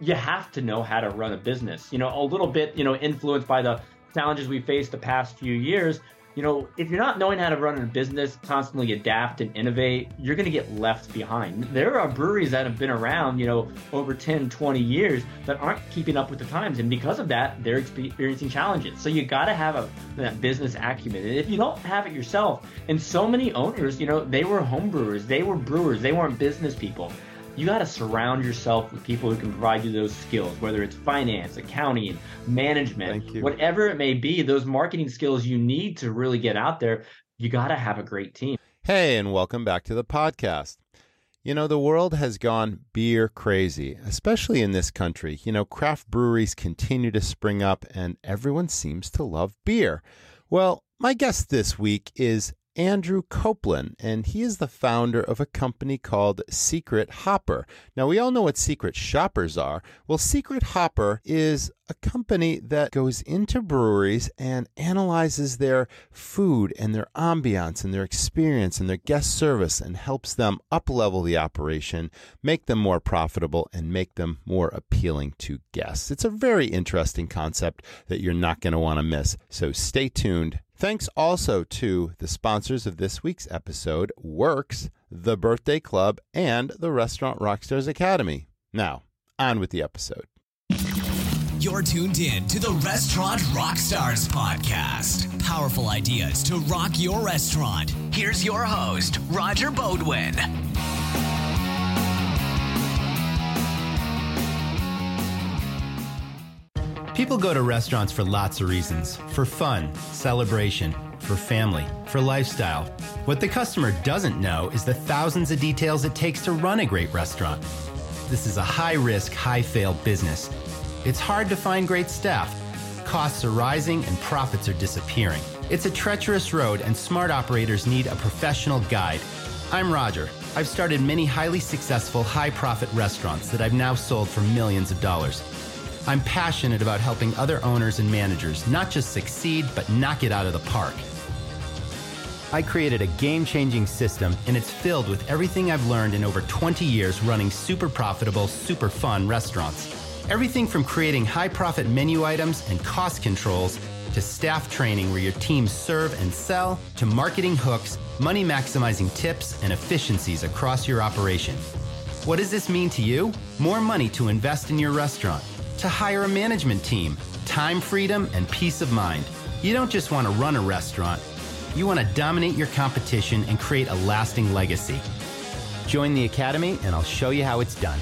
you have to know how to run a business. You know, a little bit, you know, influenced by the challenges we faced the past few years. You know, if you're not knowing how to run a business, constantly adapt and innovate, you're going to get left behind. There are breweries that have been around, you know, over 10, 20 years that aren't keeping up with the times. And because of that, they're experiencing challenges. So you got to have that business acumen. And if you don't have it yourself, and so many owners, you know, they were homebrewers, they were brewers, they weren't business people. You got to surround yourself with people who can provide you those skills, whether it's finance, accounting, management, whatever it may be, those marketing skills you need to really get out there. You got to have a great team. Hey, and welcome back to the podcast. You know, the world has gone beer crazy, especially in this country. You know, craft breweries continue to spring up and everyone seems to love beer. Well, my guest this week is Andrew Copeland, and he is the founder of a company called Secret Hopper. Now, we all know what secret shoppers are. Well, Secret Hopper is a company that goes into breweries and analyzes their food and their ambiance and their experience and their guest service and helps them up-level the operation, make them more profitable, and make them more appealing to guests. It's a very interesting concept that you're not going to want to miss, so stay tuned. Thanks also to the sponsors of this week's episode, Works, The Birthday Club, and The Restaurant Rockstars Academy. Now, on with the episode. You're tuned in to the Restaurant Rockstars Podcast. Powerful ideas to rock your restaurant. Here's your host, Roger Bodwin. People go to restaurants for lots of reasons. For fun, celebration, for family, for lifestyle. What the customer doesn't know is the thousands of details it takes to run a great restaurant. This is a high-risk, high-fail business. It's hard to find great staff. Costs are rising and profits are disappearing. It's a treacherous road and smart operators need a professional guide. I'm Roger. I've started many highly successful, high-profit restaurants that I've now sold for millions of dollars. I'm passionate about helping other owners and managers not just succeed, but knock it out of the park. I created a game-changing system, and it's filled with everything I've learned in over 20 years running super profitable, super fun restaurants. Everything from creating high-profit menu items and cost controls to staff training where your teams serve and sell, to marketing hooks, money-maximizing tips, and efficiencies across your operation. What does this mean to you? More money to invest in your restaurant, to hire a management team, time freedom, and peace of mind. You don't just want to run a restaurant. You want to dominate your competition and create a lasting legacy. Join the Academy and I'll show you how it's done.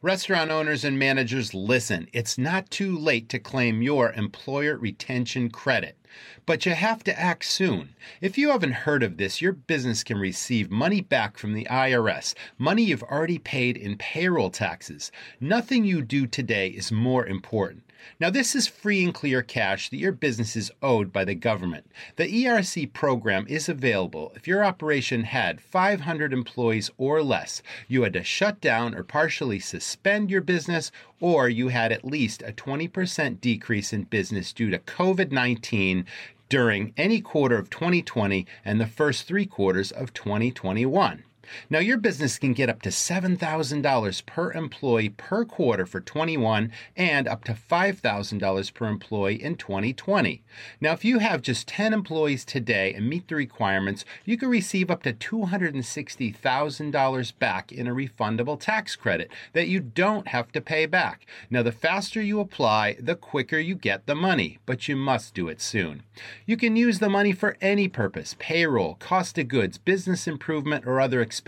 Restaurant owners and managers, listen. It's not too late to claim your employer retention credit. But you have to act soon. If you haven't heard of this, your business can receive money back from the IRS, money you've already paid in payroll taxes. Nothing you do today is more important. Now, this is free and clear cash that your business is owed by the government. The ERC program is available if your operation had 500 employees or less, you had to shut down or partially suspend your business, or you had at least a 20% decrease in business due to COVID-19 during any quarter of 2020 and the first three quarters of 2021. Now, your business can get up to $7,000 per employee per quarter for 21 and up to $5,000 per employee in 2020. Now, if you have just 10 employees today and meet the requirements, you can receive up to $260,000 back in a refundable tax credit that you don't have to pay back. Now, the faster you apply, the quicker you get the money, but you must do it soon. You can use the money for any purpose: payroll, cost of goods, business improvement, or other expenses.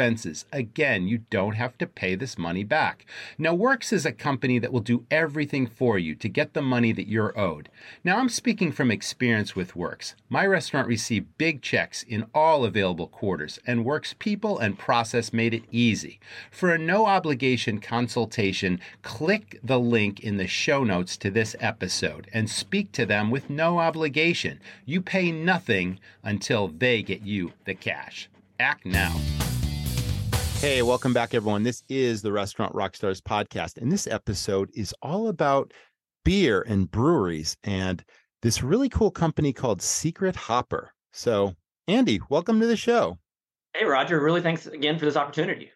Again, you don't have to pay this money back. Now, Works is a company that will do everything for you to get the money that you're owed. Now, I'm speaking from experience with Works. My restaurant received big checks in all available quarters, and Works people and process made it easy. For a no-obligation consultation, click the link in the show notes to this episode and speak to them with no obligation. You pay nothing until they get you the cash. Act now. Hey, welcome back, everyone. This is the Restaurant Rockstars Podcast, and this episode is all about beer and breweries and this really cool company called Secret Hopper. So, Andy, welcome to the show. Hey, Roger. Really, thanks again for this opportunity.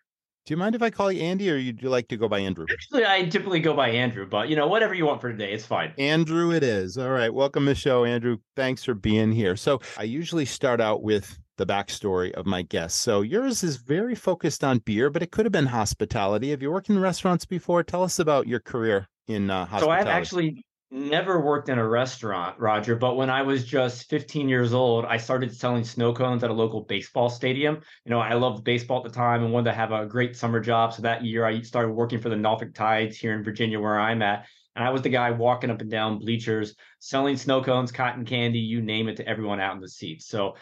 Do you mind if I call you Andy, or would you like to go by Andrew? Actually, I typically go by Andrew, but, you know, whatever you want for today, it's fine. Andrew it is. All right. Welcome to the show, Andrew. Thanks for being here. So I usually start out with the backstory of my guests. So yours is very focused on beer, but it could have been hospitality. Have you worked in restaurants before? Tell us about your career in hospitality. So I've actually never worked in a restaurant, Roger, but when I was just 15 years old, I started selling snow cones at a local baseball stadium. You know, I loved baseball at the time and wanted to have a great summer job. So that year I started working for the Norfolk Tides here in Virginia, where I'm at. And I was the guy walking up and down bleachers, selling snow cones, cotton candy, you name it, to everyone out in the seats. So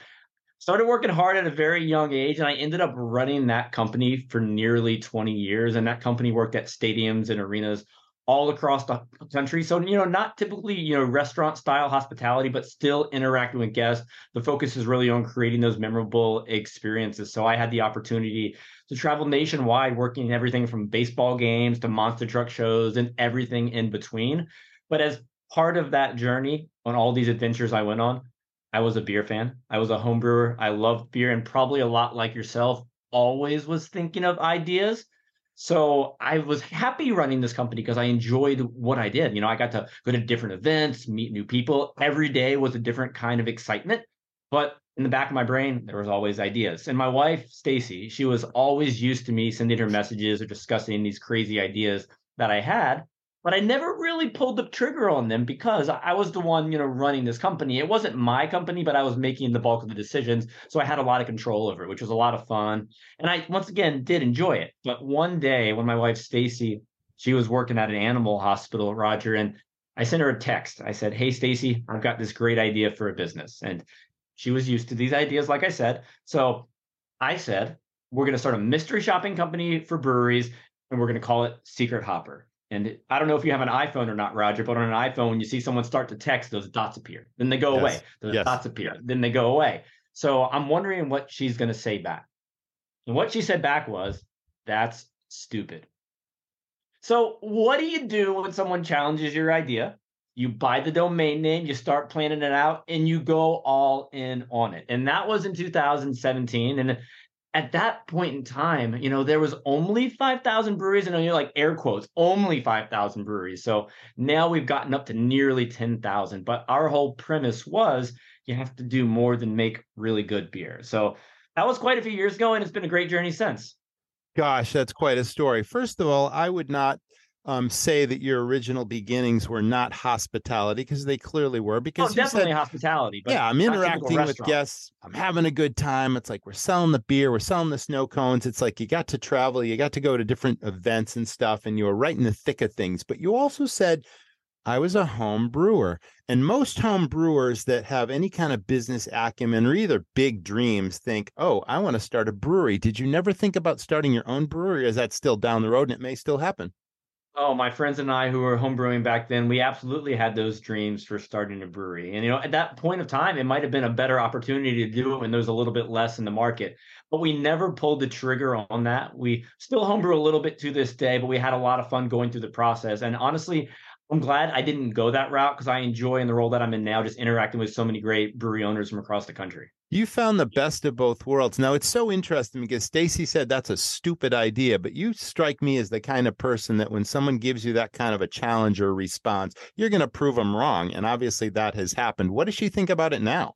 started working hard at a very young age, and I ended up running that company for nearly 20 years. And that company worked at stadiums and arenas all across the country. So, you know, not typically, you know, restaurant style hospitality, but still interacting with guests. The focus is really on creating those memorable experiences. So I had the opportunity to travel nationwide, working everything from baseball games to monster truck shows and everything in between. But as part of that journey on all these adventures I went on, I was a beer fan. I was a home brewer. I loved beer, and probably a lot like yourself, always was thinking of ideas. So I was happy running this company because I enjoyed what I did. You know, I got to go to different events, meet new people. Every day was a different kind of excitement. But in the back of my brain, there was always ideas. And my wife, Stacy, she was always used to me sending her messages or discussing these crazy ideas that I had. But I never really pulled the trigger on them because I was the one, you know, running this company. It wasn't my company, but I was making the bulk of the decisions. So I had a lot of control over it, which was a lot of fun. And I, once again, did enjoy it. But one day when my wife, Stacy, she was working at an animal hospital, Roger, and I sent her a text. I said, "Hey, Stacy, I've got this great idea for a business." And she was used to these ideas, like I said. So I said, "We're going to start a mystery shopping company for breweries, and we're going to call it Secret Hopper." And I don't know if you have an iPhone or not, Roger, but on an iPhone, when you see someone start to text, those dots appear. Then they go away. Those dots appear. Then they go away. So I'm wondering what she's going to say back. And what she said back was, "That's stupid." So what do you do when someone challenges your idea? You buy the domain name, you start planning it out, and you go all in on it. And that was in 2017. And at that point in time, you know, there was only 5,000 breweries, and you're like, air quotes, only 5,000 breweries. So now we've gotten up to nearly 10,000. But our whole premise was you have to do more than make really good beer. So that was quite a few years ago, and it's been a great journey since. Gosh, that's quite a story. First of all, I would not say that your original beginnings were not hospitality, because they clearly were. Because definitely said, hospitality. But yeah, I'm interacting with guests. I'm having a good time. It's like we're selling the beer. We're selling the snow cones. It's like you got to travel. You got to go to different events and stuff. And you were right in the thick of things. But you also said, I was a home brewer. And most home brewers that have any kind of business acumen or either big dreams think, oh, I want to start a brewery. Did you never think about starting your own brewery? Or is that still down the road and it may still happen? Oh, my friends and I who were homebrewing back then, we absolutely had those dreams for starting a brewery. And, you know, at that point of time, it might have been a better opportunity to do it when there's a little bit less in the market. But we never pulled the trigger on that. We still homebrew a little bit to this day, but we had a lot of fun going through the process. And honestly, I'm glad I didn't go that route, because I enjoy in the role that I'm in now, just interacting with so many great brewery owners from across the country. You found the best of both worlds. Now, it's so interesting because Stacy said that's a stupid idea, but you strike me as the kind of person that when someone gives you that kind of a challenge or response, you're going to prove them wrong. And obviously that has happened. What does she think about it now?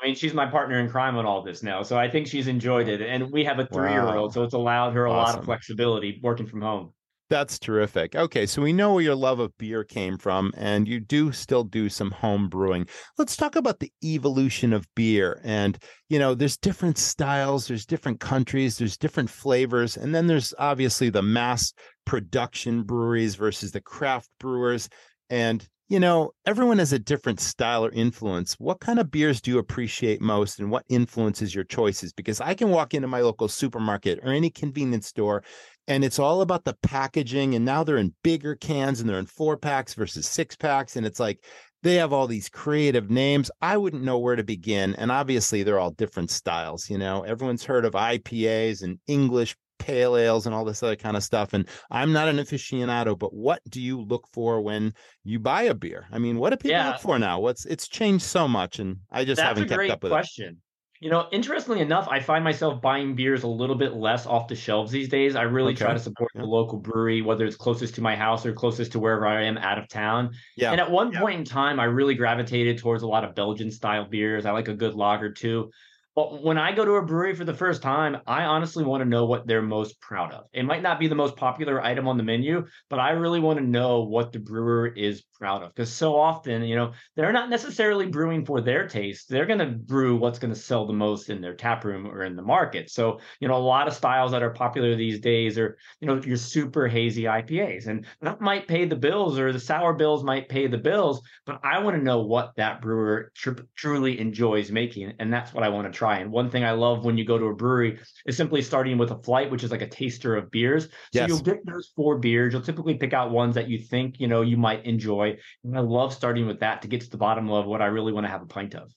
I mean, she's my partner in crime on all this now, so I think she's enjoyed it. And we have a 3-year-old, so it's allowed her a lot of flexibility working from home. That's terrific. Okay, so we know where your love of beer came from, and you do still do some home brewing. Let's talk about the evolution of beer. And, you know, there's different styles, there's different countries, there's different flavors, and then there's obviously the mass production breweries versus the craft brewers. And, you know, everyone has a different style or influence. What kind of beers do you appreciate most, and what influences your choices? Because I can walk into my local supermarket or any convenience store, and it's all about the packaging. And now they're in bigger cans, and they're in 4-packs versus 6-packs. And it's like they have all these creative names. I wouldn't know where to begin. And obviously, they're all different styles. You know, everyone's heard of IPAs and English pale ales and all this other kind of stuff. And I'm not an aficionado, but what do you look for when you buy a beer? I mean, what do people look for now? It's changed so much, and I just haven't kept up with it. That's a great question. You know, interestingly enough, I find myself buying beers a little bit less off the shelves these days. I really try to support the local brewery, whether it's closest to my house or closest to wherever I am out of town. Yeah. And at one point in time, I really gravitated towards a lot of Belgian style beers. I like a good lager too. But when I go to a brewery for the first time, I honestly want to know what they're most proud of. It might not be the most popular item on the menu, but I really want to know what the brewer is proud of. Because so often, you know, they're not necessarily brewing for their taste. They're going to brew what's going to sell the most in their tap room or in the market. So, you know, a lot of styles that are popular these days are, you know, your super hazy IPAs. And that might pay the bills, or the sour bills might pay the bills, but I want to know what that brewer truly enjoys making. And that's what I want to try. And one thing I love when you go to a brewery is simply starting with a flight, which is like a taster of beers. So you'll get those four beers. You'll typically pick out ones that you think, you know, you might enjoy. And I love starting with that to get to the bottom of what I really want to have a pint of.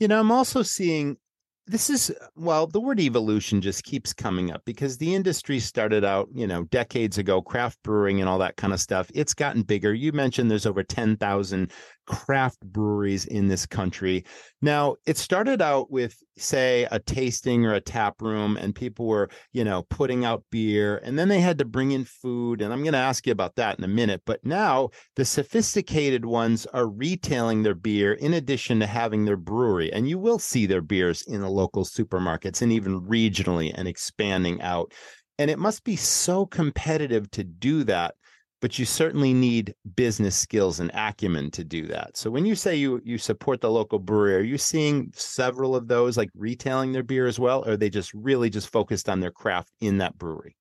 You know, I'm also seeing this is, well, the word evolution just keeps coming up because the industry started out, you know, decades ago, craft brewing and all that kind of stuff. It's gotten bigger. You mentioned there's over 10,000 craft breweries in this country. Now, it started out with, say, a tasting or a tap room, and people were, you know, putting out beer, and then they had to bring in food. And I'm going to ask you about that in a minute. But now the sophisticated ones are retailing their beer in addition to having their brewery. And you will see their beers in the local supermarkets and even regionally and expanding out. And it must be so competitive to do that. But you certainly need business skills and acumen to do that. So when you say you support the local brewery, are you seeing several of those like retailing their beer as well? Or are they just really just focused on their craft in that brewery?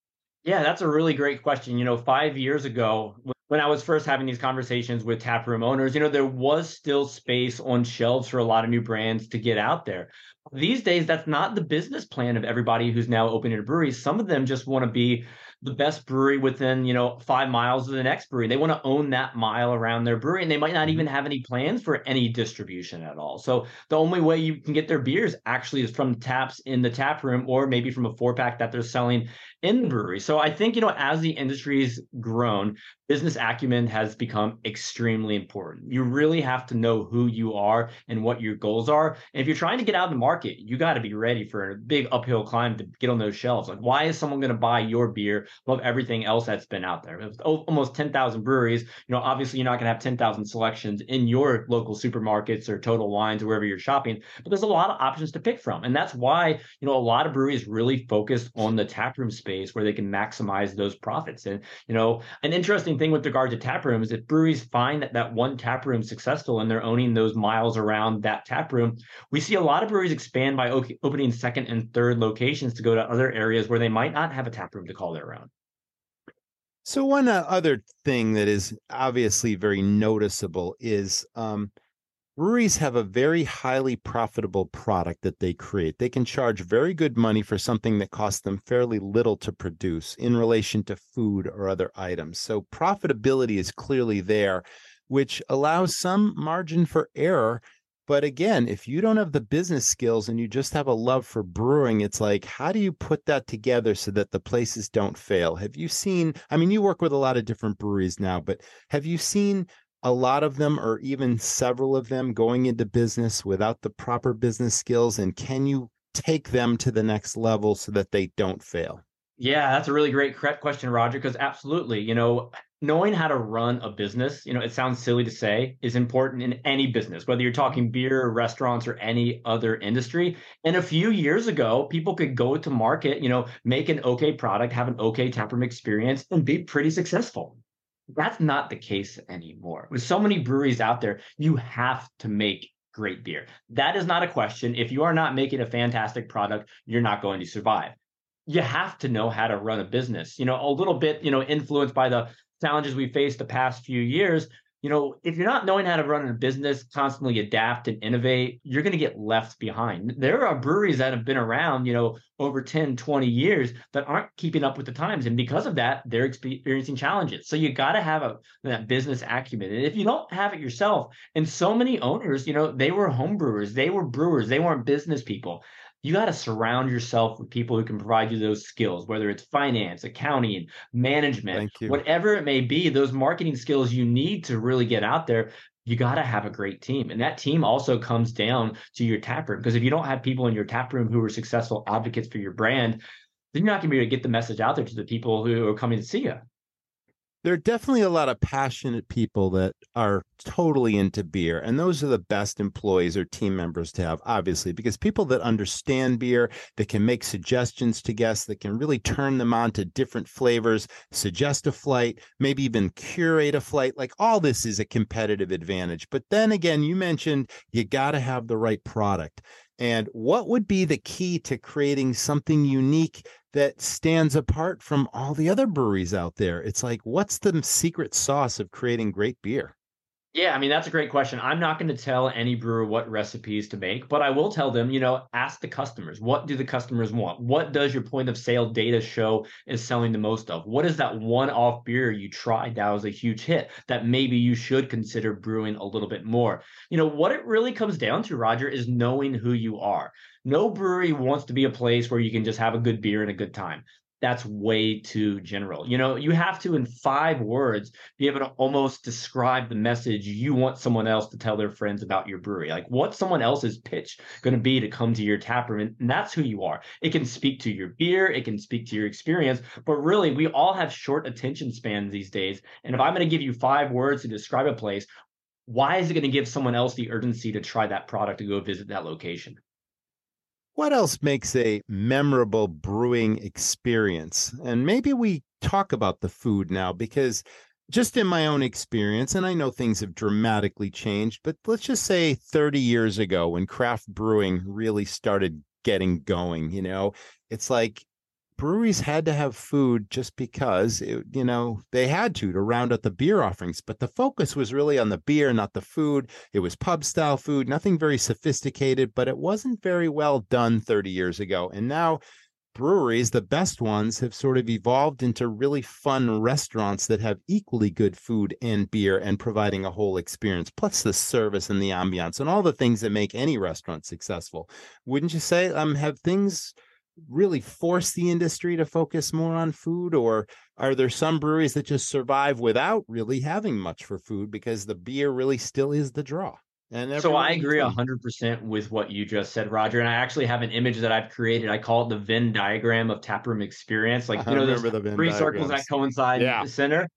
Yeah, that's a really great question. You know, 5 years ago, when I was first having these conversations with taproom owners, you know, there was still space on shelves for a lot of new brands to get out there. These days, that's not the business plan of everybody who's now opening a brewery. Some of them just want to be the best brewery within, you know, 5 miles of the next brewery. They want to own that mile around their brewery, and they might not even have any plans for any distribution at all. So the only way you can get their beers actually is from taps in the tap room, or maybe from a 4-pack that they're selling in the brewery. So I think, you know, as the industry's grown, business acumen has become extremely important. You really have to know who you are and what your goals are. And if you're trying to get out of the market, you got to be ready for a big uphill climb to get on those shelves. Like, why is someone going to buy your beer above everything else that's been out there? With almost 10,000 breweries, you know, obviously you're not going to have 10,000 selections in your local supermarkets or Total Wines or wherever you're shopping, but there's a lot of options to pick from. And that's why, you know, a lot of breweries really focus on the taproom space where they can maximize those profits. And, you know, an interesting thing with regard to taproom is if breweries find that one taproom successful and they're owning those miles around that taproom, we see a lot of breweries expand by opening second and third locations to go to other areas where they might not have a taproom to call their own. So one other thing that is obviously very noticeable is breweries have a very highly profitable product that they create. They can charge very good money for something that costs them fairly little to produce in relation to food or other items. So profitability is clearly there, which allows some margin for error. But again, if you don't have the business skills and you just have a love for brewing, it's like, how do you put that together so that the places don't fail? Have you seen, I mean, you work with a lot of different breweries now, but have you seen a lot of them or even several of them going into business without the proper business skills? And can you take them to the next level so that they don't fail? Yeah, that's a really great question, Roger, because absolutely, you know, knowing how to run a business, you know, it sounds silly to say, is important in any business, whether you're talking beer, restaurants, or any other industry. And a few years ago, people could go to market, you know, make an okay product, have an okay taproom experience, and be pretty successful. That's not the case anymore. With so many breweries out there, you have to make great beer. That is not a question. If you are not making a fantastic product, you're not going to survive. You have to know how to run a business, you know, a little bit, you know, influenced by the challenges we faced the past few years. You know, if you're not knowing how to run a business, constantly adapt and innovate, you're going to get left behind. There are breweries that have been around, you know, over 10, 20 years that aren't keeping up with the times. And because of that, they're experiencing challenges. So you got to have that business acumen. And if you don't have it yourself, and so many owners, you know, they were home brewers, they were brewers, they weren't business people. You got to surround yourself with people who can provide you those skills, whether it's finance, accounting, management, whatever it may be, those marketing skills you need to really get out there. you got to have a great team. And that team also comes down to your tap room, because if you don't have people in your tap room who are successful advocates for your brand, then you're not going to be able to get the message out there to the people who are coming to see you. There are definitely a lot of passionate people that are totally into beer, and those are the best employees or team members to have, obviously, because people that understand beer, that can make suggestions to guests, that can really turn them on to different flavors, suggest a flight, maybe even curate a flight. Like, all this is a competitive advantage. But then again, you mentioned you got to have the right product. And what would be the key to creating something unique that stands apart from all the other breweries out there? It's like, what's the secret sauce of creating great beer? Yeah, I mean, that's a great question. I'm not going to tell any brewer what recipes to make, but I will tell them, you know, ask the customers. What do the customers want? What does your point of sale data show is selling the most of? What is that one-off beer you tried that was a huge hit that maybe you should consider brewing a little bit more? You know, what it really comes down to, Roger, is knowing who you are. No brewery wants to be a place where you can just have a good beer and a good time. That's way too general. You know, you have to, in 5 words, be able to almost describe the message you want someone else to tell their friends about your brewery. Like, what's someone else's pitch going to be to come to your tap room? And that's who you are. It can speak to your beer. It can speak to your experience. But really, we all have short attention spans these days. And if I'm going to give you 5 words to describe a place, why is it going to give someone else the urgency to try that product and go visit that location? What else makes a memorable brewing experience? And maybe we talk about the food now, because just in my own experience, and I know things have dramatically changed, but let's just say 30 years ago when craft brewing really started getting going, you know, it's like breweries had to have food just because, it, you know, they had to round out the beer offerings. But the focus was really on the beer, not the food. It was pub style food, nothing very sophisticated, but it wasn't very well done 30 years ago. And now breweries, the best ones, have sort of evolved into really fun restaurants that have equally good food and beer and providing a whole experience, plus the service and the ambiance and all the things that make any restaurant successful. Wouldn't you say, have things really force the industry to focus more on food? Or are there some breweries that just survive without really having much for food because the beer really still is the draw? And so I agree 100% with what you just said, Roger. And I actually have an image that I've created. I call it the Venn diagram of taproom experience. Like, you know, there's the three circles that coincide in the center.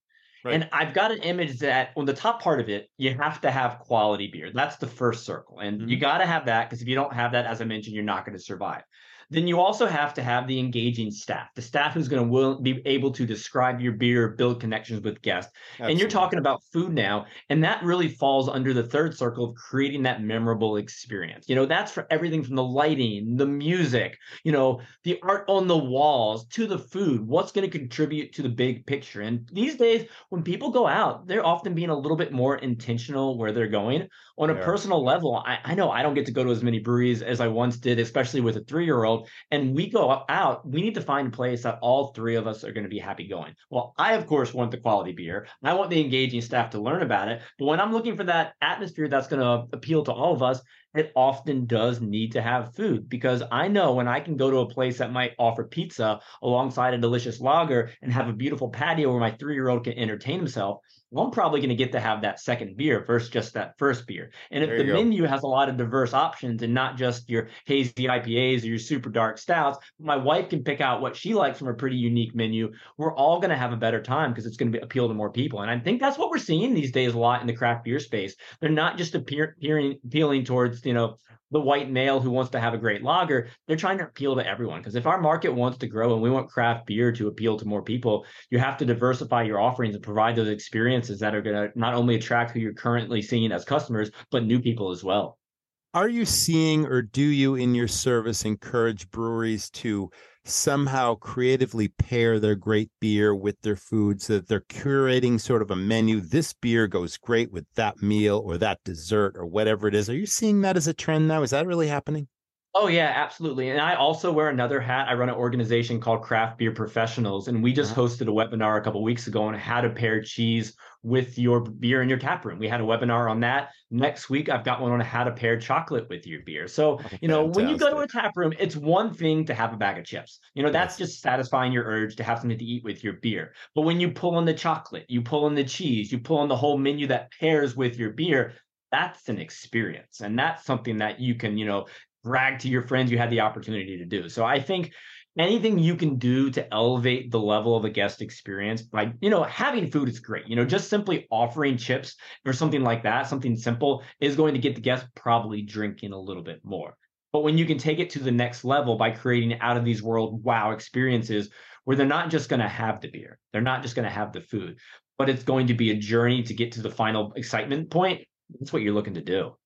Right. And I've got an image that on the top part of it, you have to have quality beer. That's the first circle. And you got to have that, because if you don't have that, as I mentioned, you're not going to survive. Then you also have to have the engaging staff, the staff who's going to be able to describe your beer, build connections with guests. Absolutely. And you're talking about food now, and that really falls under the third circle of creating that memorable experience. You know, that's for everything from the lighting, the music, you know, the art on the walls, to the food. What's going to contribute to the big picture? And these days, when people go out, they're often being a little bit more intentional where they're going. On a personal level, I know I don't get to go to as many breweries as I once did, especially with a 3-year-old. And we go out, we need to find a place that all three of us are going to be happy going. Well, I, of course, want the quality beer. I want the engaging staff to learn about it. But when I'm looking for that atmosphere that's going to appeal to all of us, it often does need to have food, because I know when I can go to a place that might offer pizza alongside a delicious lager and have a beautiful patio where my 3-year-old can entertain himself, well, I'm probably going to get to have that second beer versus just that first beer. And if the menu has a lot of diverse options and not just your hazy IPAs or your super dark stouts, my wife can pick out what she likes from a pretty unique menu. We're all going to have a better time because it's going to appeal to more people. And I think that's what we're seeing these days a lot in the craft beer space. They're not just appealing towards, you know, the white male who wants to have a great lager. They're trying to appeal to everyone, because if our market wants to grow and we want craft beer to appeal to more people, you have to diversify your offerings and provide those experiences that are going to not only attract who you're currently seeing as customers, but new people as well. Are you seeing, or do you in your service encourage breweries to somehow creatively pair their great beer with their food, so that they're curating sort of a menu? This beer goes great with that meal or that dessert or whatever it is. Are you seeing that as a trend now? Is that really happening? Oh, yeah, absolutely. And I also wear another hat. I run an organization called Craft Beer Professionals, and we just hosted a webinar a couple of weeks ago on how to pair cheese with your beer in your tap room. We had a webinar on that. Next week, I've got one on how to pair chocolate with your beer. So, you know, when you go to a tap room, it's one thing to have a bag of chips. You know, that's just satisfying your urge to have something to eat with your beer. But when you pull on the chocolate, you pull on the cheese, you pull on the whole menu that pairs with your beer, that's an experience. And that's something that you can, you know, brag to your friends you had the opportunity to do. So I think anything you can do to elevate the level of a guest experience by, you know, having food is great. You know, just simply offering chips or something like that, something simple, is going to get the guest probably drinking a little bit more. But when you can take it to the next level by creating out of these world wow experiences where they're not just going to have the beer, they're not just going to have the food, but it's going to be a journey to get to the final excitement point. That's what you're looking to do.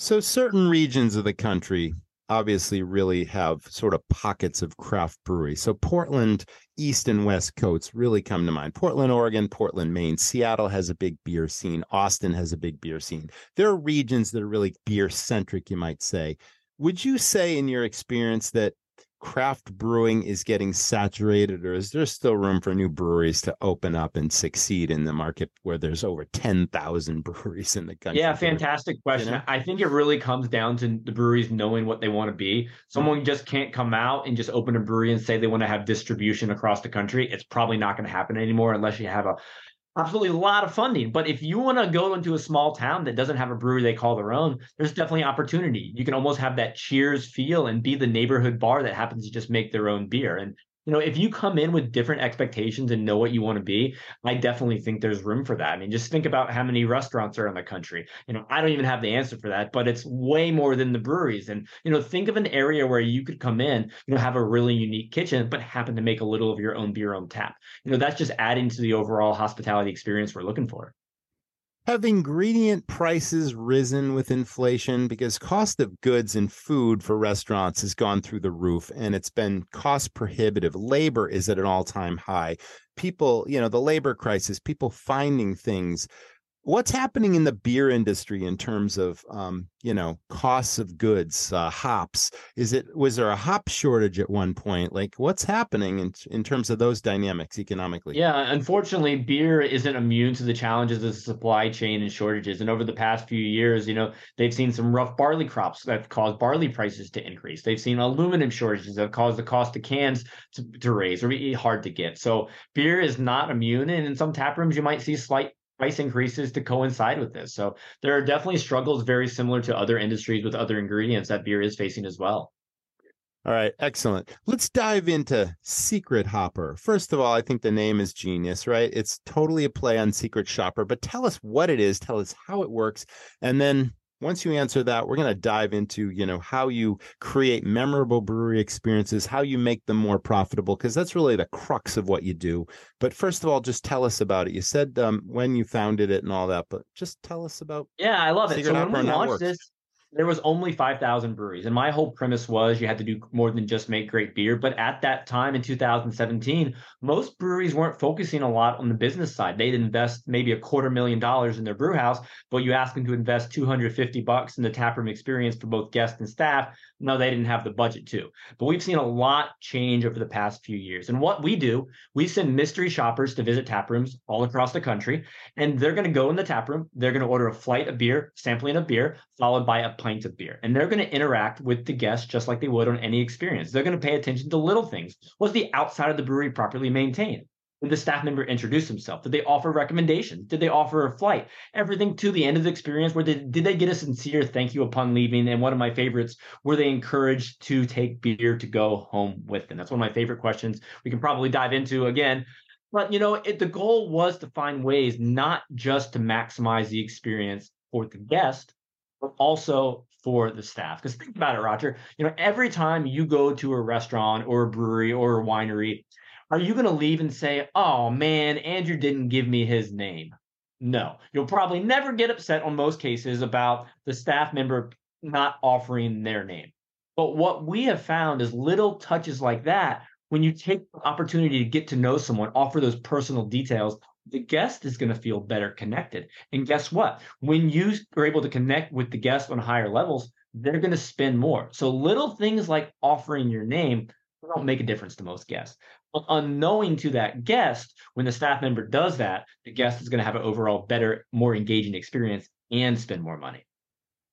So certain regions of the country obviously really have sort of pockets of craft brewery. So Portland, East and West Coasts really come to mind. Portland, Oregon, Portland, Maine. Seattle has a big beer scene. Austin has a big beer scene. There are regions that are really beer-centric, you might say. Would you say in your experience that craft brewing is getting saturated, or is there still room for new breweries to open up and succeed in the market where there's over 10,000 breweries in the country? Yeah, fantastic question. You know? I think it really comes down to the breweries knowing what they want to be. Someone just can't come out and just open a brewery and say they want to have distribution across the country. It's probably not going to happen anymore unless you have a absolutely a lot of funding. But if you want to go into a small town that doesn't have a brewery they call their own, there's definitely opportunity. You can almost have that Cheers feel and be the neighborhood bar that happens to just make their own beer. And, you know, if you come in with different expectations and know what you want to be, I definitely think there's room for that. I mean, just think about how many restaurants are in the country. You know, I don't even have the answer for that, but it's way more than the breweries. And, you know, think of an area where you could come in, you know, have a really unique kitchen, but happen to make a little of your own beer on tap. You know, that's just adding to the overall hospitality experience we're looking for. Have ingredient prices risen with inflation? Because cost of goods and food for restaurants has gone through the roof, and it's been cost prohibitive. Labor is at an all-time high. People, you know, the labor crisis, people finding things. What's happening in the beer industry in terms of, you know, costs of goods, hops? Was there a hop shortage at one point? Like, what's happening in terms of those dynamics economically? Yeah, unfortunately, beer isn't immune to the challenges of the supply chain and shortages. And over the past few years, you know, they've seen some rough barley crops that have caused barley prices to increase. They've seen aluminum shortages that have caused the cost of cans to raise or be hard to get. So beer is not immune. And in some tap rooms, you might see slight price increases to coincide with this. So there are definitely struggles very similar to other industries with other ingredients that beer is facing as well. All right, excellent. Let's dive into Secret Hopper. First of all, I think the name is genius, right? It's totally a play on Secret Shopper, but tell us what it is, tell us how it works. And then once you answer that, we're going to dive into, you know, how you create memorable brewery experiences, how you make them more profitable, because that's really the crux of what you do. But first of all, just tell us about it. You said when you founded it and all that, but just tell us about. Yeah, I love it. So when we launched this, there was only 5,000 breweries. And my whole premise was you had to do more than just make great beer. But at that time in 2017, most breweries weren't focusing a lot on the business side. They'd invest maybe $250,000 in their brew house, but you ask them to invest $250 in the taproom experience for both guests and staff. No, they didn't have the budget to. But we've seen a lot change over the past few years. And what we do, we send mystery shoppers to visit taprooms all across the country. And they're going to go in the taproom. They're going to order a flight of beer, sampling of beer, followed by a pint of beer. And they're going to interact with the guests just like they would on any experience. They're going to pay attention to little things. Was the outside of the brewery properly maintained? Did the staff member introduce himself? Did they offer recommendations? Did they offer a flight? Everything to the end of the experience. Where did they get a sincere thank you upon leaving? And one of my favorites, were they encouraged to take beer to go home with them? That's one of my favorite questions we can probably dive into again. But, you know, the goal was to find ways not just to maximize the experience for the guest, but also for the staff. Because think about it, Roger, you know, every time you go to a restaurant or a brewery or a winery, are you going to leave and say, oh, man, Andrew didn't give me his name? No, you'll probably never get upset on most cases about the staff member not offering their name. But what we have found is little touches like that. When you take the opportunity to get to know someone, offer those personal details, the guest is going to feel better connected. And guess what? When you are able to connect with the guest on higher levels, they're going to spend more. So little things like offering your name don't make a difference to most guests. But unknowing to that guest, when the staff member does that, the guest is going to have an overall better, more engaging experience and spend more money.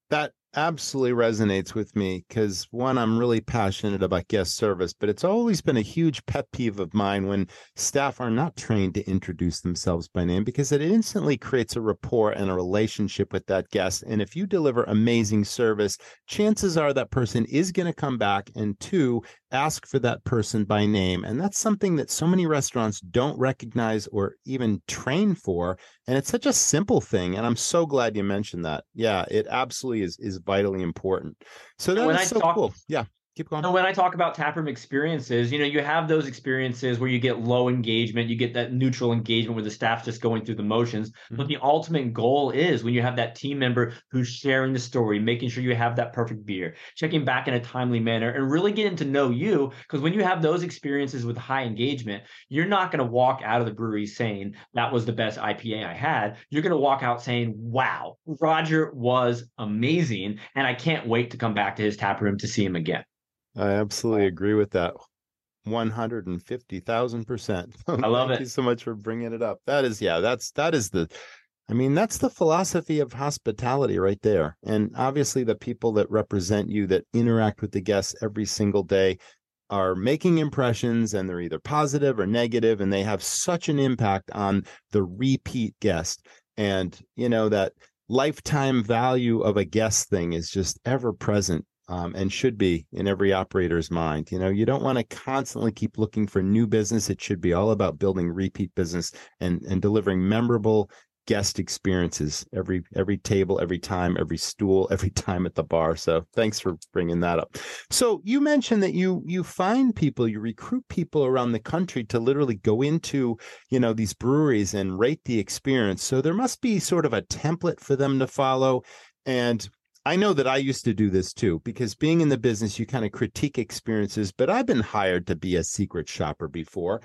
That absolutely resonates with me because, one, I'm really passionate about guest service, but it's always been a huge pet peeve of mine when staff are not trained to introduce themselves by name, because it instantly creates a rapport and a relationship with that guest. And if you deliver amazing service, chances are that person is going to come back and, two, ask for that person by name. And that's something that so many restaurants don't recognize or even train for. And it's such a simple thing. And I'm so glad you mentioned that. Yeah, it absolutely is vitally important. So that is so cool. Yeah, keep going. So when I talk about taproom experiences, you know, you have those experiences where you get low engagement, you get that neutral engagement where the staff's just going through the motions. Mm-hmm. But the ultimate goal is when you have that team member who's sharing the story, making sure you have that perfect beer, checking back in a timely manner, and really getting to know you. Because when you have those experiences with high engagement, you're not going to walk out of the brewery saying, that was the best IPA I had. You're going to walk out saying, wow, Roger was amazing. And I can't wait to come back to his taproom to see him again. I absolutely agree with that. 150,000%. I love it. Thank you so much for bringing it up. That is, yeah, that's the philosophy of hospitality right there. And obviously the people that represent you, that interact with the guests every single day, are making impressions, and they're either positive or negative, and they have such an impact on the repeat guest. And, you know, that lifetime value of a guest thing is just ever present. And should be in every operator's mind. You know, you don't want to constantly keep looking for new business. It should be all about building repeat business and delivering memorable guest experiences every table, every time, every stool, every time at the bar. So thanks for bringing that up. So you mentioned that you recruit people around the country to literally go into, you know, these breweries and rate the experience. So there must be sort of a template for them to follow. And I know that I used to do this too, because being in the business, you kind of critique experiences, but I've been hired to be a secret shopper before.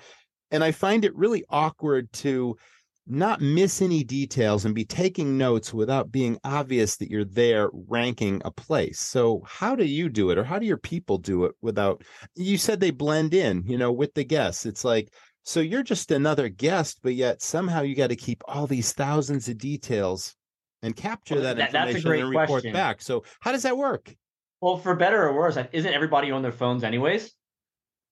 And I find it really awkward to not miss any details and be taking notes without being obvious that you're there ranking a place. So how do you do it, or how do your people do it without, you said they blend in, you know, with the guests. It's like, so you're just another guest, but yet somehow you got to keep all these thousands of details and capture that information and report back. So how does that work? Well, for better or worse, isn't everybody on their phones anyways?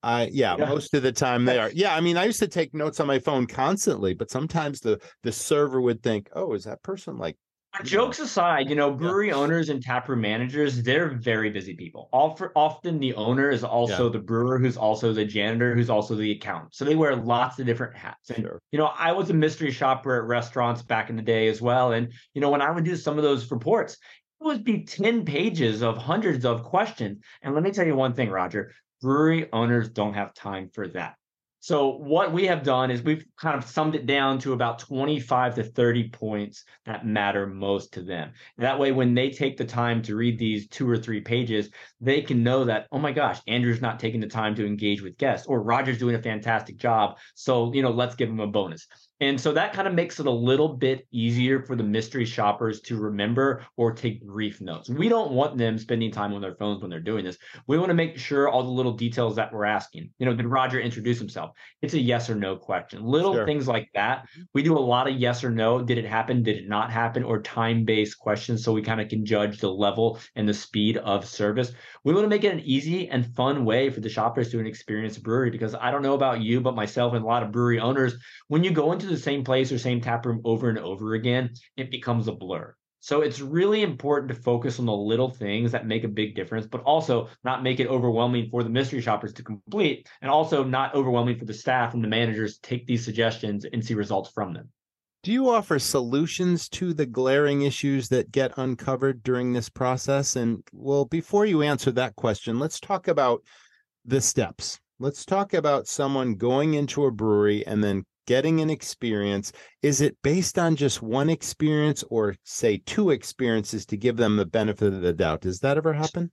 Most of the time they are. Yeah, I mean, I used to take notes on my phone constantly, but sometimes the server would think, oh, is that person like... Jokes aside, you know, brewery owners and taproom managers, they're very busy people. Often the owner is also the brewer, who's also the janitor, who's also the accountant. So they wear lots of different hats. And, you know, I was a mystery shopper at restaurants back in the day as well. And, you know, when I would do some of those reports, it would be 10 pages of hundreds of questions. And let me tell you one thing, Roger, brewery owners don't have time for that. So what we have done is we've kind of summed it down to about 25 to 30 points that matter most to them. And that way, when they take the time to read these 2 or 3 pages, they can know that, oh my gosh, Andrew's not taking the time to engage with guests, or Roger's doing a fantastic job. So, you know, let's give him a bonus. And so that kind of makes it a little bit easier for the mystery shoppers to remember or take brief notes. We don't want them spending time on their phones when they're doing this. We want to make sure all the little details that we're asking, you know, did Roger introduce himself? It's a yes or no question. Little things like that. We do a lot of yes or no. Did it happen? Did it not happen? Or time-based questions. So we kind of can judge the level and the speed of service. We want to make it an easy and fun way for the shoppers to experience a brewery, because I don't know about you, but myself and a lot of brewery owners, when you go into the same place or same tap room over and over again, it becomes a blur. So it's really important to focus on the little things that make a big difference, but also not make it overwhelming for the mystery shoppers to complete, and also not overwhelming for the staff and the managers to take these suggestions and see results from them. Do you offer solutions to the glaring issues that get uncovered during this process? And well, before you answer that question, let's talk about the steps. Let's talk about someone going into a brewery and then getting an experience. Is it based on just one experience, or say 2 experiences to give them the benefit of the doubt? Does that ever happen?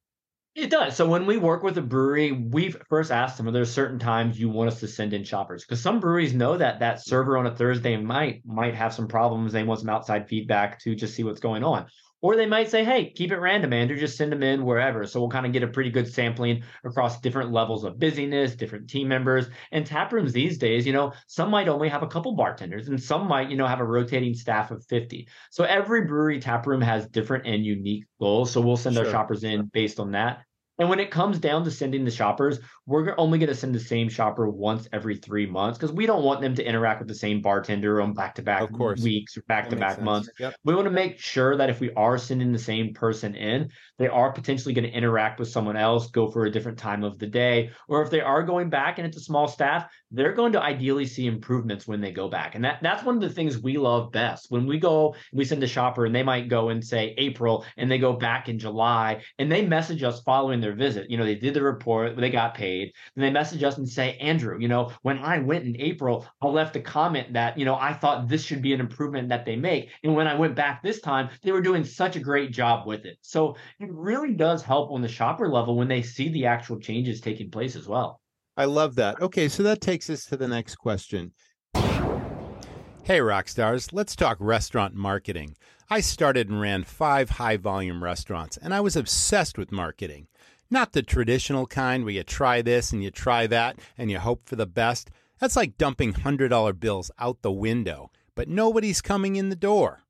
It does. So when we work with a brewery, we've first asked them, are there certain times you want us to send in shoppers? Because some breweries know that that server on a Thursday might have some problems. They want some outside feedback to just see what's going on. Or they might say, hey, keep it random, Andrew, just send them in wherever. So we'll kind of get a pretty good sampling across different levels of busyness, different team members. And tap rooms these days, you know, some might only have a couple bartenders and some might, you know, have a rotating staff of 50. So every brewery tap room has different and unique goals. So we'll send our shoppers in based on that. And when it comes down to sending the shoppers, we're only going to send the same shopper once every 3 months because we don't want them to interact with the same bartender on back-to-back weeks or back-to-back months. Yep. We want to make sure that if we are sending the same person in, they are potentially going to interact with someone else, go for a different time of the day. Or if they are going back and it's a small staff, they're going to ideally see improvements when they go back. And that's one of the things we love best. When we go, we send a shopper and they might go in, say, April, and they go back in July, and they message us following their visit. You know, they did the report, they got paid, and they message us and say, Andrew, you know, when I went in April, I left a comment that, you know, I thought this should be an improvement that they make. And when I went back this time, they were doing such a great job with it. So it really does help on the shopper level when they see the actual changes taking place as well. I love that. Okay, so that takes us to the next question. Hey, Rockstars, let's talk restaurant marketing. I started and ran 5 high-volume restaurants, and I was obsessed with marketing. Not the traditional kind where you try this and you try that and you hope for the best. That's like dumping $100 bills out the window, but nobody's coming in the door.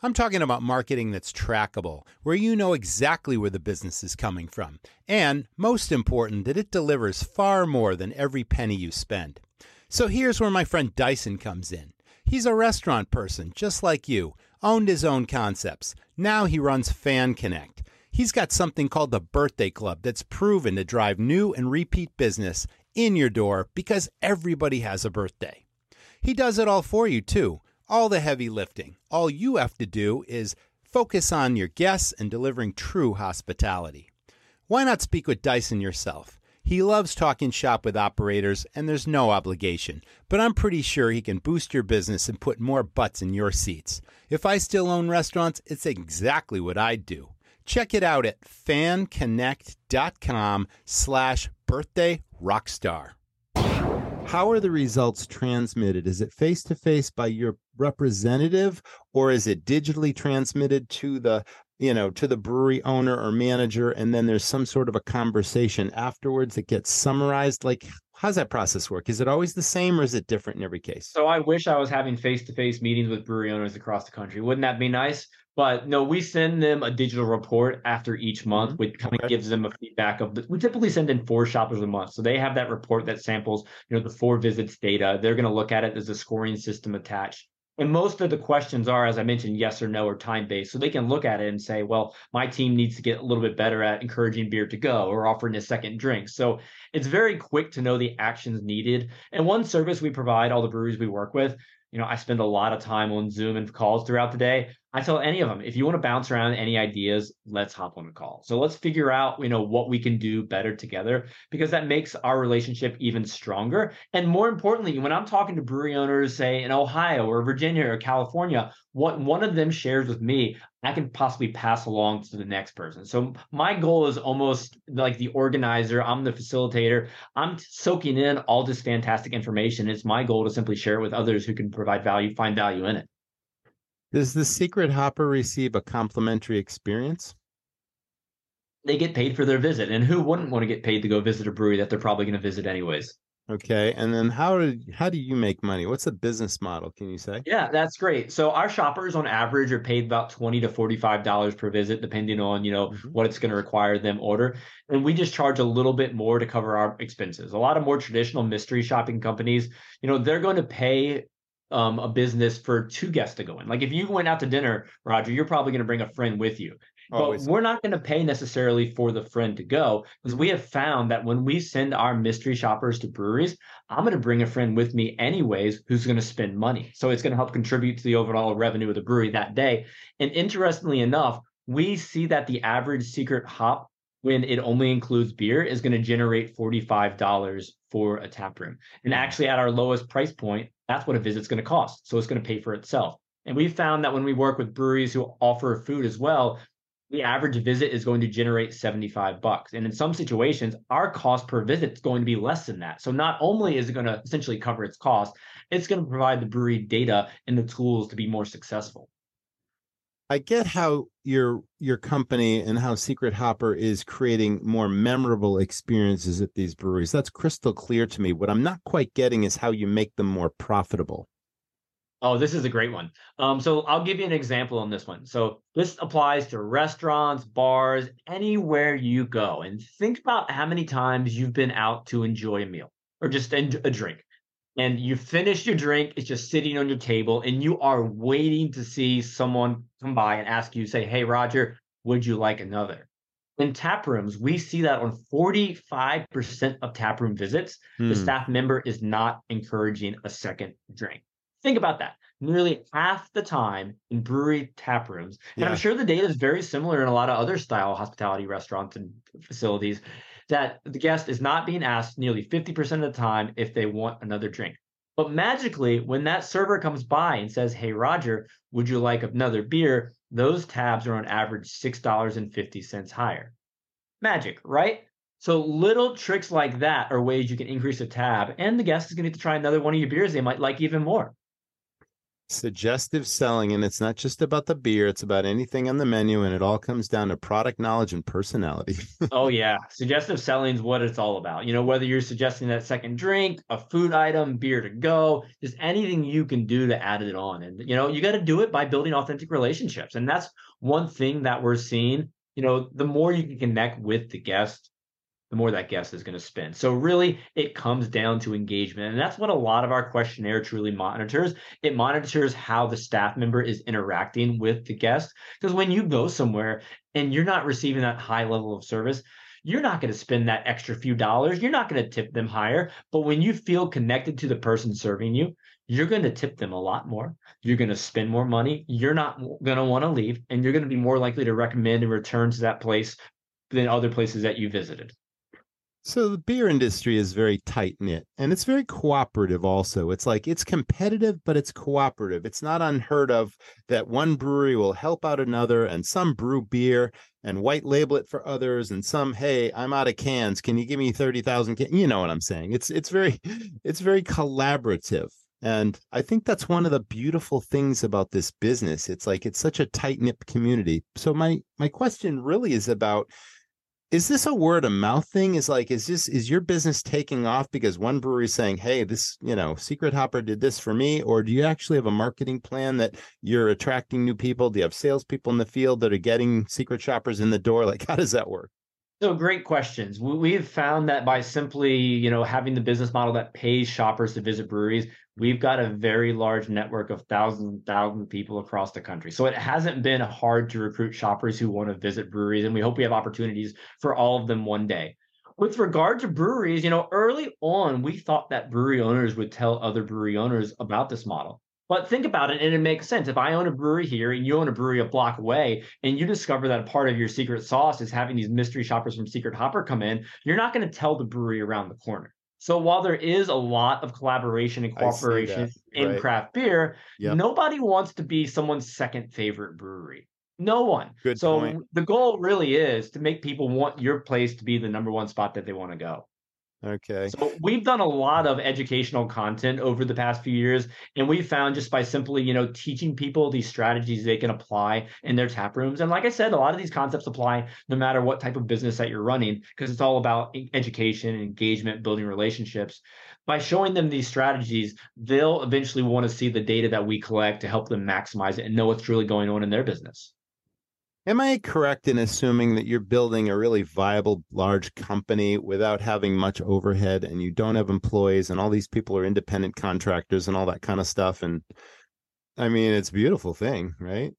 I'm talking about marketing that's trackable, where you know exactly where the business is coming from, and, most important, that it delivers far more than every penny you spend. So here's where my friend Dyson comes in. He's a restaurant person, just like you, owned his own concepts. Now he runs Fan Connect. He's got something called the Birthday Club that's proven to drive new and repeat business in your door because everybody has a birthday. He does it all for you, too, all the heavy lifting. All you have to do is focus on your guests and delivering true hospitality. Why not speak with Dyson yourself? He loves talking shop with operators, and there's no obligation, but I'm pretty sure he can boost your business and put more butts in your seats. If I still own restaurants, it's exactly what I'd do. Check it out at fanconnect.com/birthday rockstar. How are the results transmitted? Is it face-to-face by your representative, or is it digitally transmitted to the, you know, to the brewery owner or manager, and then there's some sort of a conversation afterwards that gets summarized? Like, how's that process work? Is it always the same or is it different in every case? So I wish I was having face-to-face meetings with brewery owners across the country. Wouldn't that be nice? But no, we send them a digital report after each month, which kind of gives them a feedback of we typically send in 4 shoppers a month. So they have that report that samples, you know, the 4 visits data. They're going to look at it. There's a scoring system attached. And most of the questions are, as I mentioned, yes or no or time-based. So they can look at it and say, well, my team needs to get a little bit better at encouraging beer to go or offering a second drink. So it's very quick to know the actions needed. And one service we provide all the breweries we work with, you know, I spend a lot of time on Zoom and calls throughout the day. I tell any of them, if you want to bounce around any ideas, let's hop on a call. So let's figure out, you know, what we can do better together, because that makes our relationship even stronger. And more importantly, when I'm talking to brewery owners, say in Ohio or Virginia or California, what one of them shares with me, I can possibly pass along to the next person. So my goal is almost like the organizer. I'm the facilitator. I'm soaking in all this fantastic information. It's my goal to simply share it with others who can provide value, find value in it. Does the Secret Hopper receive a complimentary experience? They get paid for their visit. And who wouldn't want to get paid to go visit a brewery that they're probably going to visit anyways? Okay. And then how do you make money? What's the business model? Can you say? Yeah, that's great. So our shoppers on average are paid about $20 to $45 per visit, depending on, you know, what it's going to require them order. And we just charge a little bit more to cover our expenses. A lot of more traditional mystery shopping companies, you know, they're going to pay a business for 2 guests to go in. Like if you went out to dinner, Roger, you're probably going to bring a friend with you. But we're not going to pay necessarily for the friend to go, because we have found that when we send our mystery shoppers to breweries, I'm going to bring a friend with me anyways who's going to spend money. So it's going to help contribute to the overall revenue of the brewery that day. And interestingly enough, we see that the average Secret Hop, when it only includes beer, is going to generate $45 for a tap room. And actually at our lowest price point, that's what a visit's going to cost. So it's going to pay for itself. And we found that when we work with breweries who offer food as well, the average visit is going to generate $75. And in some situations, our cost per visit is going to be less than that. So not only is it going to essentially cover its cost, it's going to provide the brewery data and the tools to be more successful. I get how your company and how Secret Hopper is creating more memorable experiences at these breweries. That's crystal clear to me. What I'm not quite getting is how you make them more profitable. Oh, this is a great one. So I'll give you an example on this one. So this applies to restaurants, bars, anywhere you go. And think about how many times you've been out to enjoy a meal or just a drink. And you finish your drink, it's just sitting on your table, and you are waiting to see someone come by and ask you, say, hey, Roger, would you like another? In tap rooms, we see that on 45% of tap room visits, the staff member is not encouraging a second drink. Think about that. Nearly half the time in brewery tap rooms, and I'm sure the data is very similar in a lot of other style hospitality restaurants and facilities, that the guest is not being asked nearly 50% of the time if they want another drink. But magically, when that server comes by and says, hey, Roger, would you like another beer? Those tabs are on average $6.50 higher. Magic, right? So little tricks like that are ways you can increase a tab, and the guest is going to get to try another one of your beers they might like even more. Suggestive selling, and it's not just about the beer, it's about anything on the menu, and it all comes down to product knowledge and personality. Oh yeah, suggestive selling is what it's all about. You know, whether you're suggesting that second drink, a food item, beer to go, just anything you can do to add it on. And you know, you got to do it by building authentic relationships, and that's one thing that we're seeing. You know, the more you can connect with the guest, the more that guest is going to spend. So really, it comes down to engagement. And that's what a lot of our questionnaire truly monitors. It monitors how the staff member is interacting with the guest. Because when you go somewhere and you're not receiving that high level of service, you're not going to spend that extra few dollars. You're not going to tip them higher. But when you feel connected to the person serving you, you're going to tip them a lot more. You're going to spend more money. You're not going to want to leave. And you're going to be more likely to recommend and return to that place than other places that you visited. So the beer industry is very tight-knit, and it's very cooperative also. It's like, it's competitive, but it's cooperative. It's not unheard of that one brewery will help out another, and some brew beer and white label it for others, and some, hey, I'm out of cans, can you give me 30,000 cans? You know what I'm saying. It's very collaborative. And I think that's one of the beautiful things about this business. It's like, it's such a tight-knit community. So my question really is about, is this a word of mouth thing? Is like, is your business taking off because one brewery is saying, hey, this, you know, Secret Hopper did this for me? Or do you actually have a marketing plan that you're attracting new people? Do you have salespeople in the field that are getting secret shoppers in the door? Like, how does that work? So great questions. We've found that by simply, you know, having the business model that pays shoppers to visit breweries, we've got a very large network of thousands and thousands of people across the country. So it hasn't been hard to recruit shoppers who want to visit breweries, and we hope we have opportunities for all of them one day. With regard to breweries, you know, early on, we thought that brewery owners would tell other brewery owners about this model. But think about it, and it makes sense. If I own a brewery here and you own a brewery a block away, and you discover that a part of your secret sauce is having these mystery shoppers from Secret Hopper come in, you're not going to tell the brewery around the corner. So while there is a lot of collaboration and cooperation in craft beer, nobody wants to be someone's second favorite brewery. No one. Good so point. The goal really is to make people want your place to be the number one spot that they want to go. Okay. So we've done a lot of educational content over the past few years, and we found just by simply, you know, teaching people these strategies they can apply in their tap rooms. And like I said, a lot of these concepts apply no matter what type of business that you're running, because it's all about education, engagement, building relationships. By showing them these strategies, they'll eventually want to see the data that we collect to help them maximize it and know what's truly going on in their business. Am I correct in assuming that you're building a really viable, large company without having much overhead, and you don't have employees, and all these people are independent contractors and all that kind of stuff? And I mean, it's a beautiful thing, right?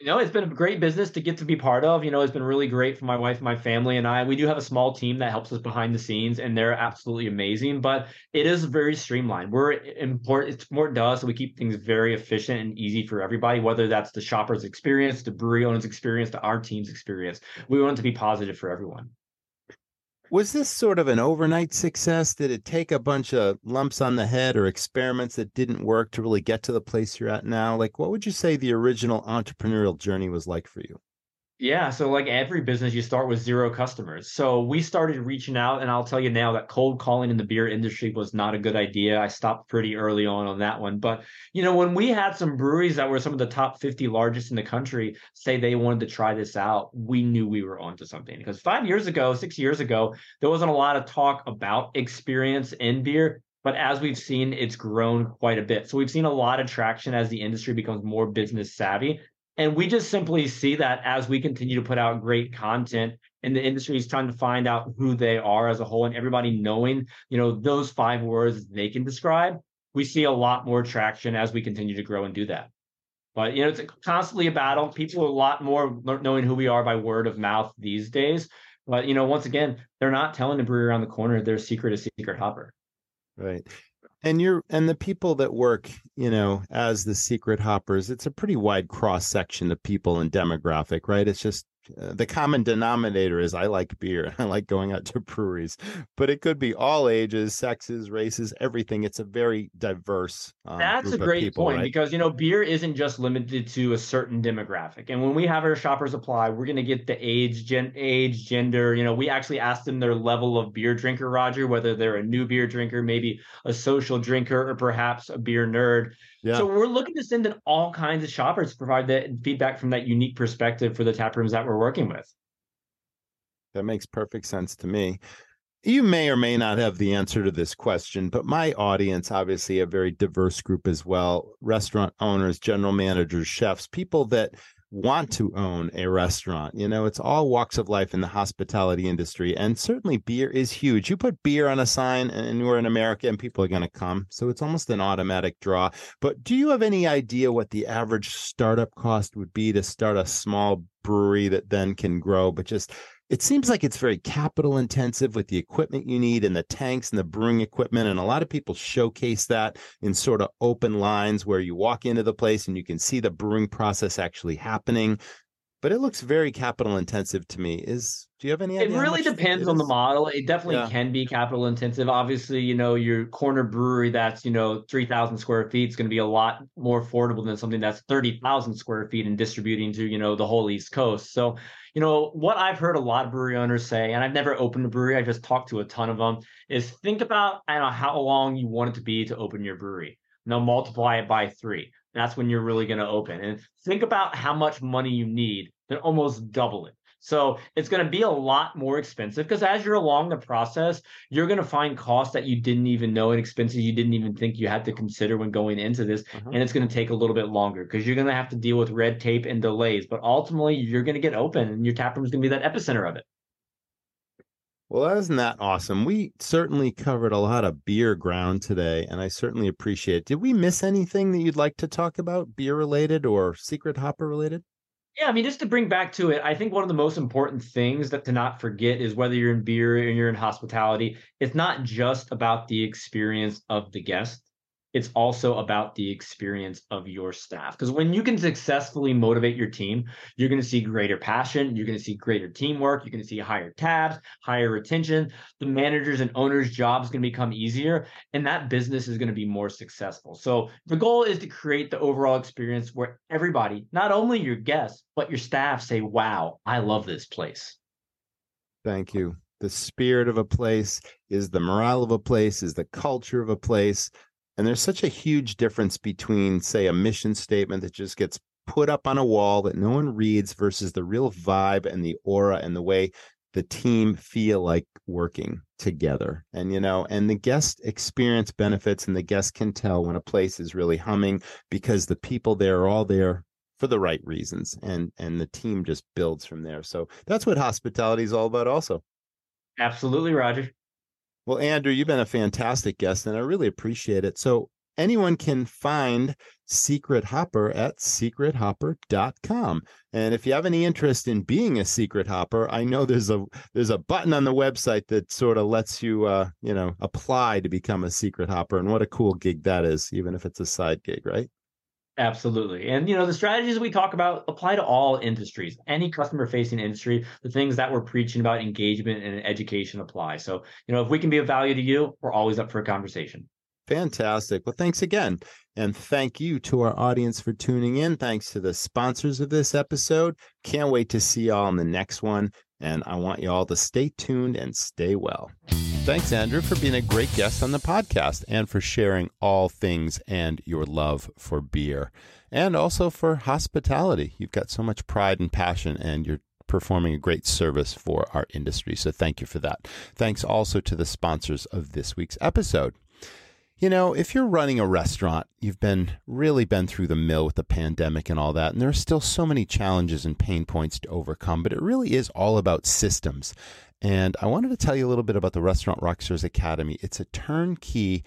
You know, it's been a great business to get to be part of. You know, it's been really great for my wife, my family, and I. We do have a small team that helps us behind the scenes, and they're absolutely amazing. But it is very streamlined. It's important to us that we keep things very efficient and easy for everybody, whether that's the shopper's experience, the brewery owner's experience, to our team's experience. We want it to be positive for everyone. Was this sort of an overnight success? Did it take a bunch of lumps on the head or experiments that didn't work to really get to the place you're at now? Like, what would you say the original entrepreneurial journey was like for you? Yeah. So like every business, you start with zero customers. So we started reaching out, and I'll tell you now that cold calling in the beer industry was not a good idea. I stopped pretty early on that one. But, you know, when we had some breweries that were some of the top 50 largest in the country say they wanted to try this out, we knew we were onto something. Because 6 years ago, there wasn't a lot of talk about experience in beer. But as we've seen, it's grown quite a bit. So we've seen a lot of traction as the industry becomes more business savvy. And we just simply see that as we continue to put out great content and the industry is trying to find out who they are as a whole, and everybody knowing, you know, those 5 words they can describe, we see a lot more traction as we continue to grow and do that. But, you know, it's constantly a battle. People are a lot more knowing who we are by word of mouth these days. But, you know, once again, they're not telling the brewery around the corner their secret is Secret Hopper. Right. And the people that work, you know, as the Secret Hoppers, it's a pretty wide cross section of people and demographic, right? It's just the common denominator is I like beer. I like going out to breweries, but it could be all ages, sexes, races, everything. It's a very diverse. That's a great people, point, right? Because, you know, beer isn't just limited to a certain demographic. And when we have our shoppers apply, we're going to get the age, gender. You know, we actually ask them their level of beer drinker, Roger, whether they're a new beer drinker, maybe a social drinker, or perhaps a beer nerd. Yeah. So we're looking to send in all kinds of shoppers to provide that feedback from that unique perspective for the tap rooms that we're working with. That makes perfect sense to me. You may or may not have the answer to this question, but my audience, obviously a very diverse group as well, restaurant owners, general managers, chefs, people that want to own a restaurant. You know, it's all walks of life in the hospitality industry. And certainly beer is huge. You put beer on a sign and we're in America and people are going to come. So it's almost an automatic draw. But do you have any idea what the average startup cost would be to start a small brewery that then can grow? But just, it seems like it's very capital intensive with the equipment you need and the tanks and the brewing equipment. And a lot of people showcase that in sort of open lines where you walk into the place and you can see the brewing process actually happening. But it looks very capital intensive to me. Do you have any idea? It really depends on the model. It definitely can be capital intensive. Obviously, you know, your corner brewery that's, you know, 3,000 square feet is going to be a lot more affordable than something that's 30,000 square feet and distributing to, you know, the whole East Coast. So, you know, what I've heard a lot of brewery owners say, and I've never opened a brewery, I just talked to a ton of them, is think about, I don't know, how long you want it to be to open your brewery. Now multiply it by 3. That's when you're really going to open. And think about how much money you need. They're almost double it. So it's going to be a lot more expensive because as you're along the process, you're going to find costs that you didn't even know and expenses you didn't even think you had to consider when going into this. And it's going to take a little bit longer because you're going to have to deal with red tape and delays. But ultimately, you're going to get open and your taproom is going to be that epicenter of it. Well, isn't that awesome? We certainly covered a lot of beer ground today, and I certainly appreciate it. Did we miss anything that you'd like to talk about, beer-related or Secret Hopper-related? Yeah, I mean, just to bring back to it, I think one of the most important things that to not forget is whether you're in beer or you're in hospitality, it's not just about the experience of the guest. It's also about the experience of your staff. Because when you can successfully motivate your team, you're going to see greater passion. You're going to see greater teamwork. You're going to see higher tabs, higher retention. The managers and owners' jobs going to become easier, and that business is going to be more successful. So the goal is to create the overall experience where everybody, not only your guests, but your staff say, wow, I love this place. Thank you. The spirit of a place is the morale of a place, is the culture of a place. And there's such a huge difference between, say, a mission statement that just gets put up on a wall that no one reads versus the real vibe and the aura and the way the team feel like working together. And, you know, and the guest experience benefits and the guest can tell when a place is really humming because the people there are all there for the right reasons. And the team just builds from there. So that's what hospitality is all about also. Absolutely, Roger. Well, Andrew, you've been a fantastic guest, and I really appreciate it. So anyone can find Secret Hopper at secrethopper.com. And if you have any interest in being a Secret Hopper, I know there's a button on the website that sort of lets you, you know, apply to become a Secret Hopper. And what a cool gig that is, even if it's a side gig, right? Absolutely. And, you know, the strategies we talk about apply to all industries, any customer facing industry, the things that we're preaching about engagement and education apply. So, you know, if we can be of value to you, we're always up for a conversation. Fantastic. Well, thanks again. And thank you to our audience for tuning in. Thanks to the sponsors of this episode. Can't wait to see y'all in the next one. And I want you all to stay tuned and stay well. Thanks, Andrew, for being a great guest on the podcast and for sharing all things and your love for beer and also for hospitality. You've got so much pride and passion, and you're performing a great service for our industry. So thank you for that. Thanks also to the sponsors of this week's episode. You know, if you're running a restaurant, you've really been through the mill with the pandemic and all that, and there are still so many challenges and pain points to overcome, but it really is all about systems. And I wanted to tell you a little bit about the Restaurant Rockstars Academy. It's a turnkey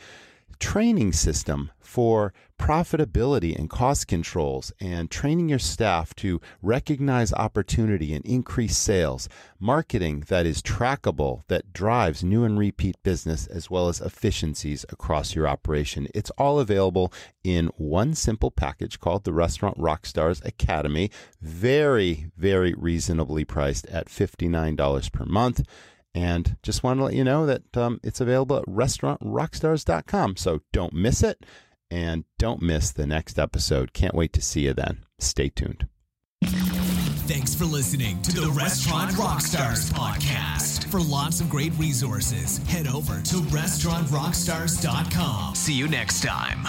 training system for profitability and cost controls and training your staff to recognize opportunity and increase sales, marketing that is trackable, that drives new and repeat business, as well as efficiencies across your operation. It's all available in one simple package called the Restaurant Rockstars Academy, very, very reasonably priced at $59 per month. And just want to let you know that it's available at restaurantrockstars.com. So don't miss it, and don't miss the next episode. Can't wait to see you then. Stay tuned. Thanks for listening to the Restaurant Rockstars podcast. For lots of great resources, head over to restaurantrockstars.com. See you next time.